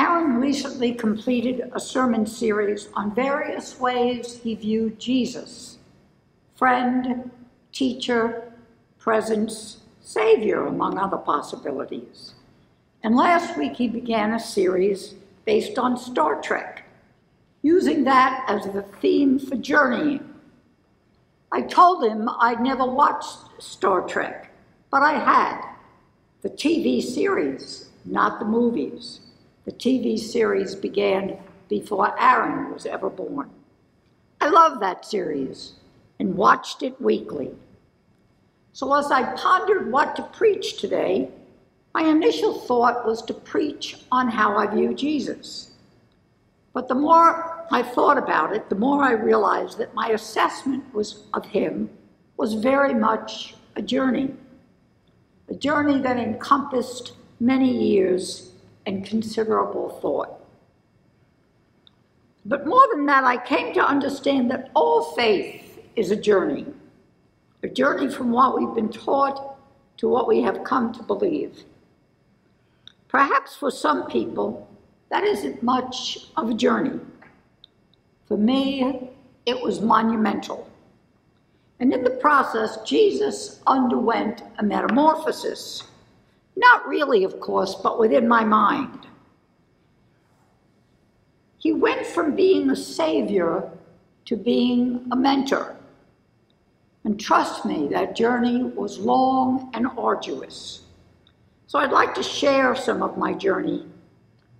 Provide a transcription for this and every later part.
Alan recently completed a sermon series on various ways he viewed Jesus: friend, teacher, presence, savior, among other possibilities. And last week he began a series based on Star Trek, using that as the theme for journeying. I told him I'd never watched Star Trek, but I had. The TV series, not the movies. The TV series began before Aaron was ever born. I loved that series and watched it weekly. So as I pondered what to preach today, my initial thought was to preach on how I view Jesus. But the more I thought about it, the more I realized that my assessment of him was very much a journey that encompassed many years and considerable thought. But more than that, I came to understand that all faith is a journey from what we've been taught to what we have come to believe. Perhaps for some people, that isn't much of a journey. For me, it was monumental. And in the process, Jesus underwent a metamorphosis. Not really, of course, but within my mind. He went from being a savior to being a mentor. And trust me, that journey was long and arduous. So I'd like to share some of my journey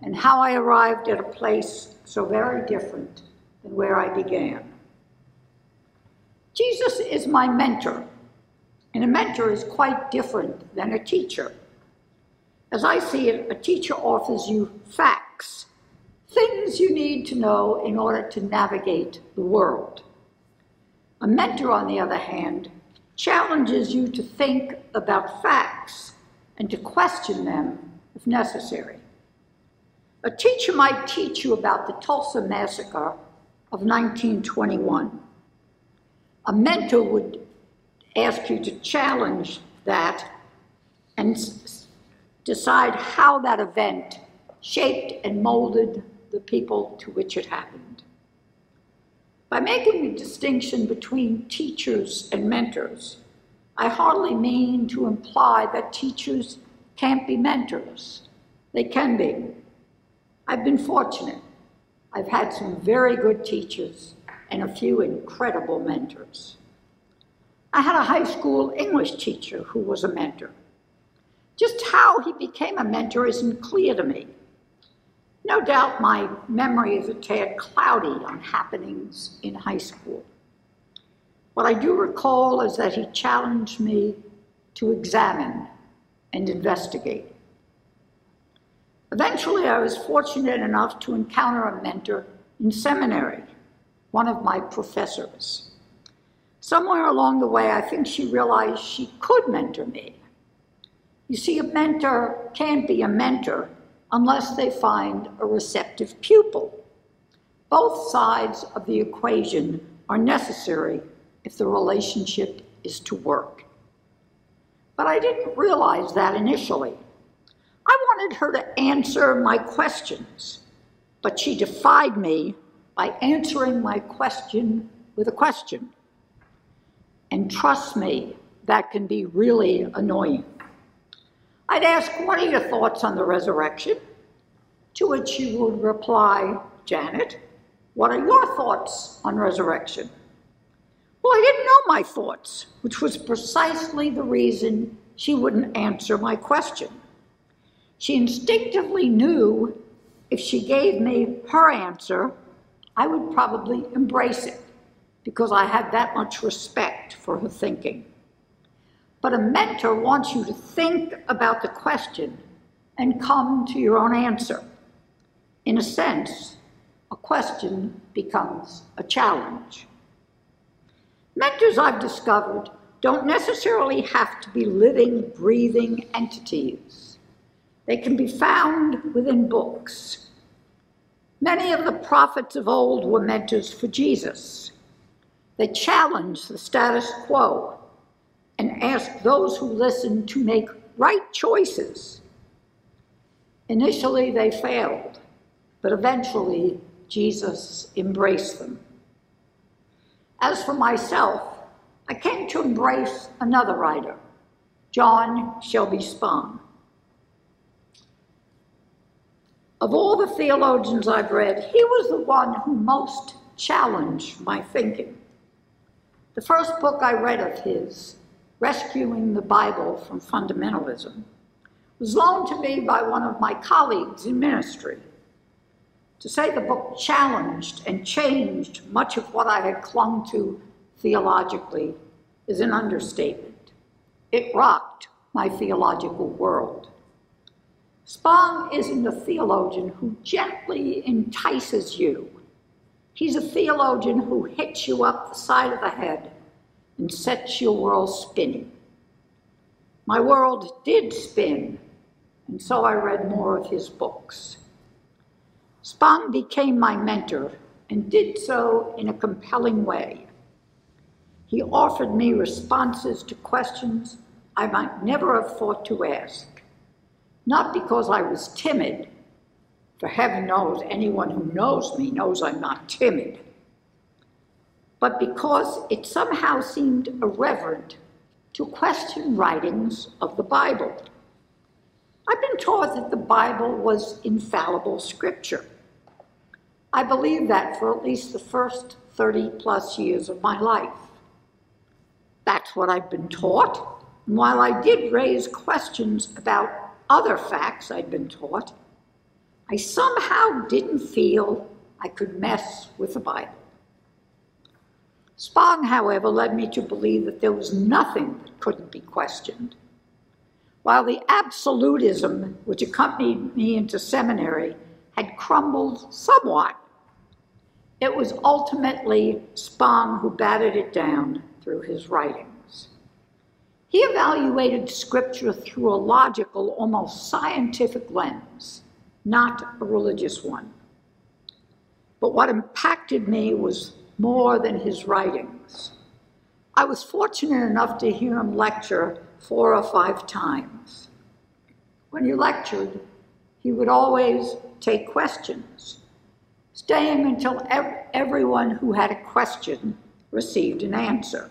and how I arrived at a place so very different than where I began. Jesus is my mentor, and a mentor is quite different than a teacher. As I see it, a teacher offers you facts, things you need to know in order to navigate the world. A mentor, on the other hand, challenges you to think about facts and to question them if necessary. A teacher might teach you about the Tulsa Massacre of 1921. A mentor would ask you to challenge that and decide how that event shaped and molded the people to which it happened. By making a distinction between teachers and mentors, I hardly mean to imply that teachers can't be mentors. They can be. I've been fortunate. I've had some very good teachers and a few incredible mentors. I had a high school English teacher who was a mentor. Just how he became a mentor isn't clear to me. No doubt my memory is a tad cloudy on happenings in high school. What I do recall is that he challenged me to examine and investigate. Eventually, I was fortunate enough to encounter a mentor in seminary, one of my professors. Somewhere along the way, I think she realized she could mentor me. You see, a mentor can't be a mentor unless they find a receptive pupil. Both sides of the equation are necessary if the relationship is to work. But I didn't realize that initially. I wanted her to answer my questions, but she defied me by answering my question with a question. And trust me, that can be really annoying. I'd ask, "What are your thoughts on the resurrection?" To which she would reply, "Janet, what are your thoughts on resurrection?" Well, I didn't know my thoughts, which was precisely the reason she wouldn't answer my question. She instinctively knew if she gave me her answer, I would probably embrace it because I had that much respect for her thinking. But a mentor wants you to think about the question and come to your own answer. In a sense, a question becomes a challenge. Mentors, I've discovered, don't necessarily have to be living, breathing entities. They can be found within books. Many of the prophets of old were mentors for Jesus. They challenged the status quo and asked those who listened to make right choices. Initially, they failed, But eventually, Jesus embraced them. As for myself, I came to embrace another writer, John Shelby Spong. Of all the theologians I've read, he was the one who most challenged my thinking. The first book I read of his, Rescuing the Bible from Fundamentalism, was loaned to me by one of my colleagues in ministry. To say the book challenged and changed much of what I had clung to theologically is an understatement. It rocked my theological world. Spong isn't a theologian who gently entices you. He's a theologian who hits you up the side of the head and sets your world spinning. My world did spin, and so I read more of his books. Spong became my mentor and did so in a compelling way. He offered me responses to questions I might never have thought to ask, not because I was timid, for heaven knows anyone who knows me knows I'm not timid, but because it somehow seemed irreverent to question writings of the Bible. I've been taught that the Bible was infallible scripture. I believed that for at least the first 30-plus years of my life. That's what I've been taught. And while I did raise questions about other facts I'd been taught, I somehow didn't feel I could mess with the Bible. Spong, however, led me to believe that there was nothing that couldn't be questioned. While the absolutism which accompanied me into seminary had crumbled somewhat, it was ultimately Spong who battered it down through his writings. He evaluated scripture through a logical, almost scientific lens, not a religious one. But what impacted me was more than his writings. I was fortunate enough to hear him lecture 4 or 5 times. When he lectured, he would always take questions, staying until everyone who had a question received an answer.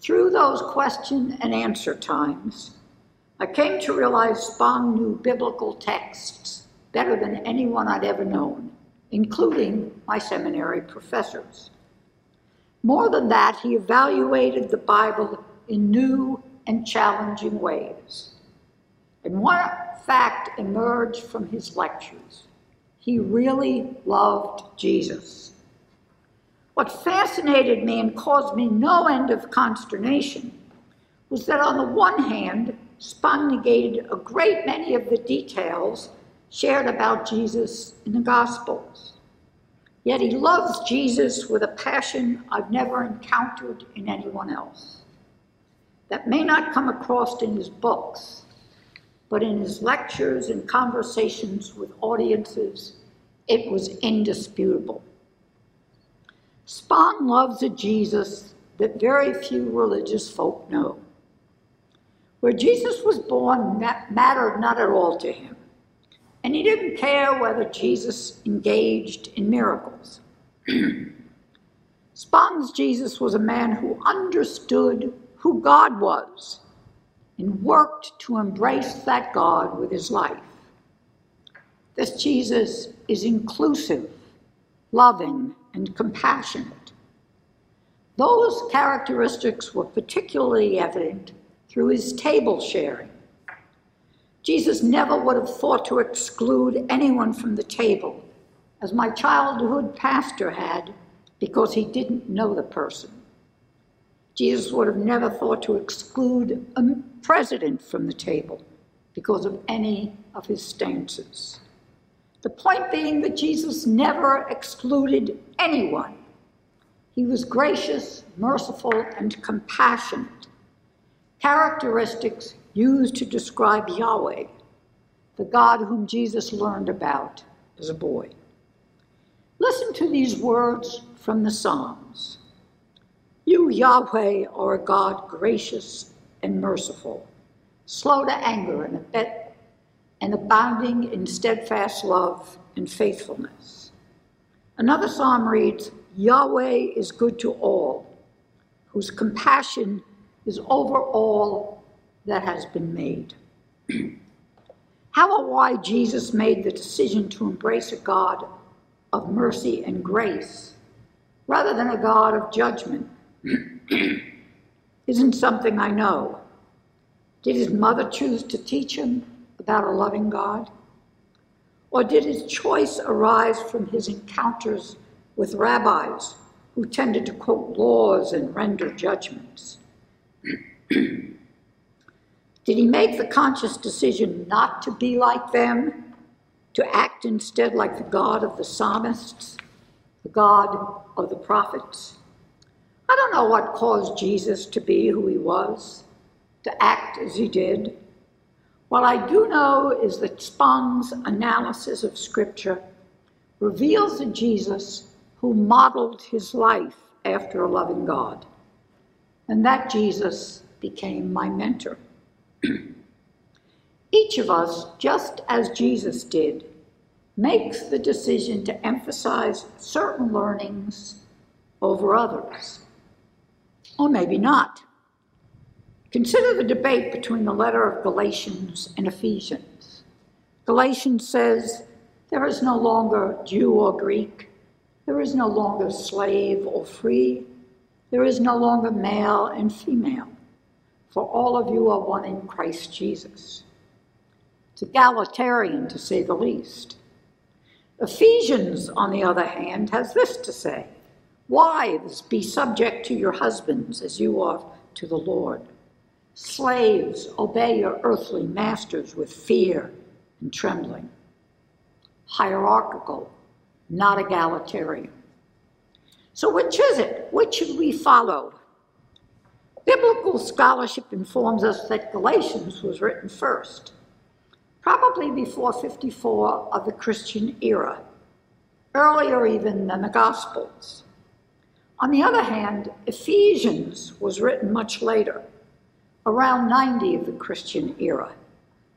Through those question and answer times, I came to realize Spong knew biblical texts better than anyone I'd ever known, including my seminary professors. More than that, he evaluated the Bible in new and challenging ways. And one fact emerged from his lectures. He really loved Jesus. What fascinated me and caused me no end of consternation was that on the one hand, Spong negated a great many of the details shared about Jesus in the Gospels. Yet he loves Jesus with a passion I've never encountered in anyone else. That may not come across in his books, but in his lectures and conversations with audiences, it was indisputable. Spong loves a Jesus that very few religious folk know. Where Jesus was born mattered not at all to him, and he didn't care whether Jesus engaged in miracles. Spong's Jesus was a man who understood who God was and worked to embrace that God with his life. This Jesus is inclusive, loving, and compassionate. Those characteristics were particularly evident through his table sharing. Jesus never would have thought to exclude anyone from the table, as my childhood pastor had, because he didn't know the person. Jesus would have never thought to exclude a president from the table because of any of his stances. The point being that Jesus never excluded anyone. He was gracious, merciful, and compassionate, characteristics used to describe Yahweh, the God whom Jesus learned about as a boy. Listen to these words from the Psalms. You, Yahweh, are a God gracious and merciful, slow to anger and and abounding in steadfast love and faithfulness. Another psalm reads, Yahweh is good to all, whose compassion is over all that has been made. How or why Jesus made the decision to embrace a God of mercy and grace rather than a God of judgment isn't something I know. Did his mother choose to teach him about a loving God? Or did his choice arise from his encounters with rabbis who tended to quote laws and render judgments? Did he make the conscious decision not to be like them, to act instead like the God of the psalmists, the God of the prophets? I don't know what caused Jesus to be who he was, to act as he did. What I do know is that Spong's analysis of Scripture reveals a Jesus who modeled his life after a loving God, and that Jesus became my mentor. Each of us, just as Jesus did, makes the decision to emphasize certain learnings over others, or maybe not. Consider the debate between the letter of Galatians and Ephesians. Galatians says, there is no longer Jew or Greek, there is no longer slave or free, there is no longer male and female, for all of you are one in Christ Jesus. It's egalitarian, to say the least. Ephesians, on the other hand, has this to say, wives, be subject to your husbands as you are to the Lord. Slaves, obey your earthly masters with fear and trembling. Hierarchical, not egalitarian. So which is it? Which should we follow? Biblical scholarship informs us that Galatians was written first, probably before 54 of the Christian era, earlier even than the Gospels. On the other hand, Ephesians was written much later, around 90 of the Christian era,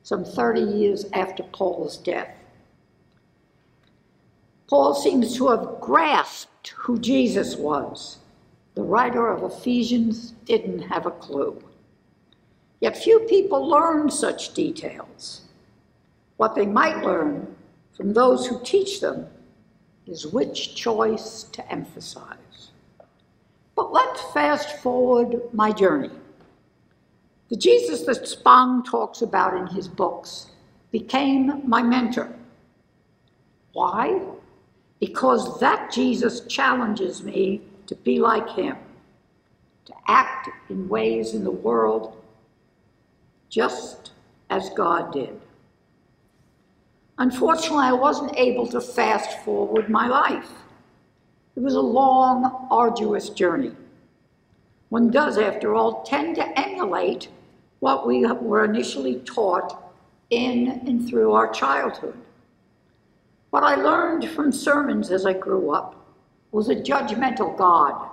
some 30 years after Paul's death. Paul seems to have grasped who Jesus was. The writer of Ephesians didn't have a clue. Yet few people learn such details. What they might learn from those who teach them is which choice to emphasize. But let's fast forward my journey. The Jesus that Spong talks about in his books became my mentor. Why? Because that Jesus challenges me to be like him, to act in ways in the world just as God did. Unfortunately, I wasn't able to fast forward my life. It was a long, arduous journey. One does, after all, tend to emulate what we were initially taught in and through our childhood. What I learned from sermons as I grew up was a judgmental God,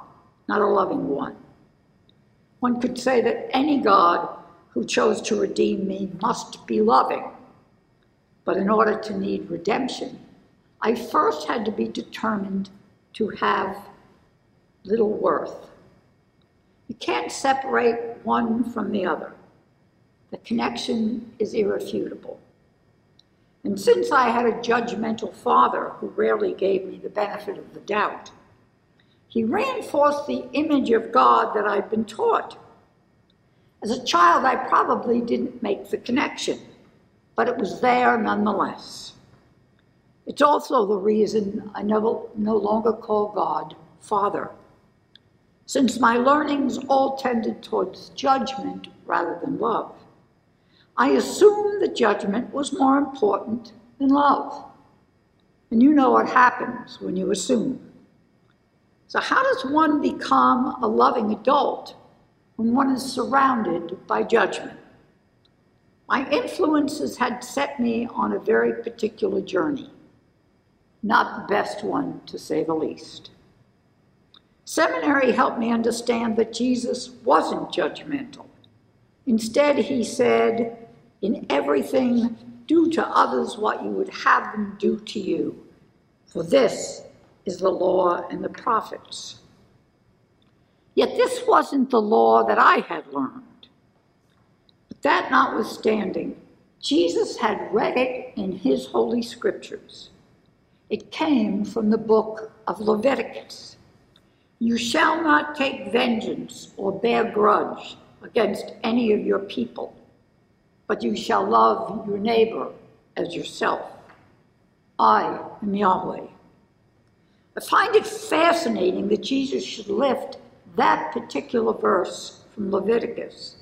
not a loving one. One could say that any God who chose to redeem me must be loving. But in order to need redemption, I first had to be determined to have little worth. You can't separate one from the other. The connection is irrefutable. And since I had a judgmental father who rarely gave me the benefit of the doubt, he reinforced the image of God that I'd been taught. As a child, I probably didn't make the connection, but it was there nonetheless. It's also the reason I no longer call God Father, since my learnings all tended towards judgment rather than love. I assumed that judgment was more important than love. And you know what happens when you assume. So how does one become a loving adult when one is surrounded by judgment? My influences had set me on a very particular journey, not the best one, to say the least. Seminary helped me understand that Jesus wasn't judgmental. Instead, he said, in everything, Do to others what you would have them do to you, for this is the law and the prophets. Yet this wasn't the law that I had learned. But that notwithstanding, Jesus had read it in his holy scriptures. It came from the book of Leviticus. You shall not take vengeance or bear grudge against any of your people, but you shall love your neighbor as yourself. I am Yahweh. I find it fascinating that Jesus should lift that particular verse from Leviticus,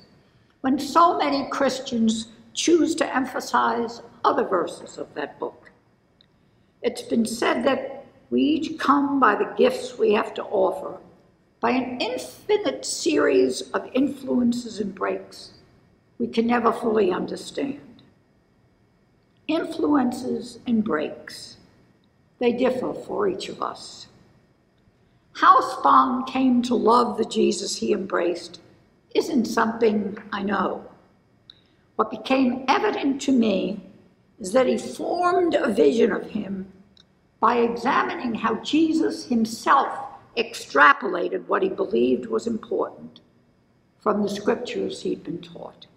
when so many Christians choose to emphasize other verses of that book. It's been said that we each come by the gifts we have to offer, by an infinite series of influences and breaks we can never fully understand. Influences and breaks, they differ for each of us. How Spong came to love the Jesus he embraced isn't something I know. What became evident to me is that he formed a vision of him by examining how Jesus himself extrapolated what he believed was important from the scriptures he'd been taught.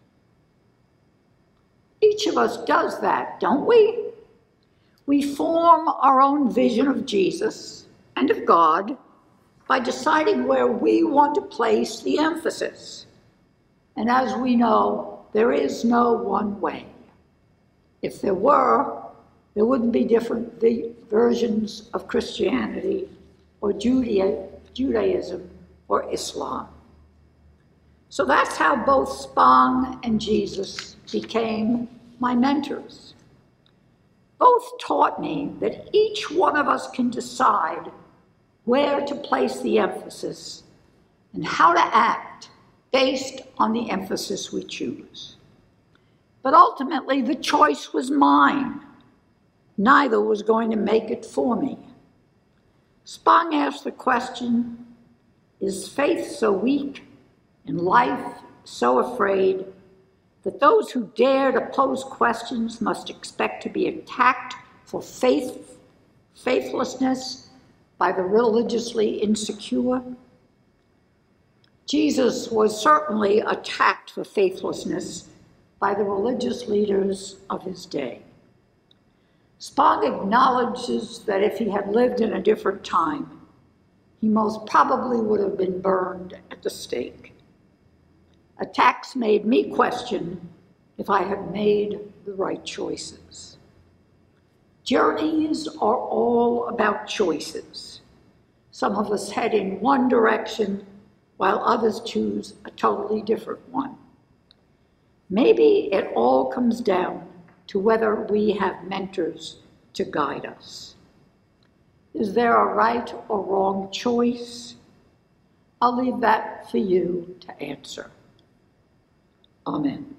Each of us does that, don't we? We form our own vision of Jesus and of God by deciding where we want to place the emphasis. And as we know, there is no one way. If there were, there wouldn't be different versions of Christianity or Judaism or Islam. So that's how both Spong and Jesus became my mentors. Both taught me that each one of us can decide where to place the emphasis and how to act based on the emphasis we choose. But ultimately, the choice was mine. Neither was going to make it for me. Spong asked the question, is faith so weak and life so afraid that those who dare to pose questions must expect to be attacked for faithlessness by the religiously insecure? Jesus was certainly attacked for faithlessness by the religious leaders of his day. Spong acknowledges that if he had lived in a different time, he most probably would have been burned at the stake. Attacks made me question if I had made the right choices. Journeys are all about choices. Some of us head in one direction while others choose a totally different one. Maybe it all comes down to whether we have mentors to guide us. Is there a right or wrong choice? I'll leave that for you to answer. Amen.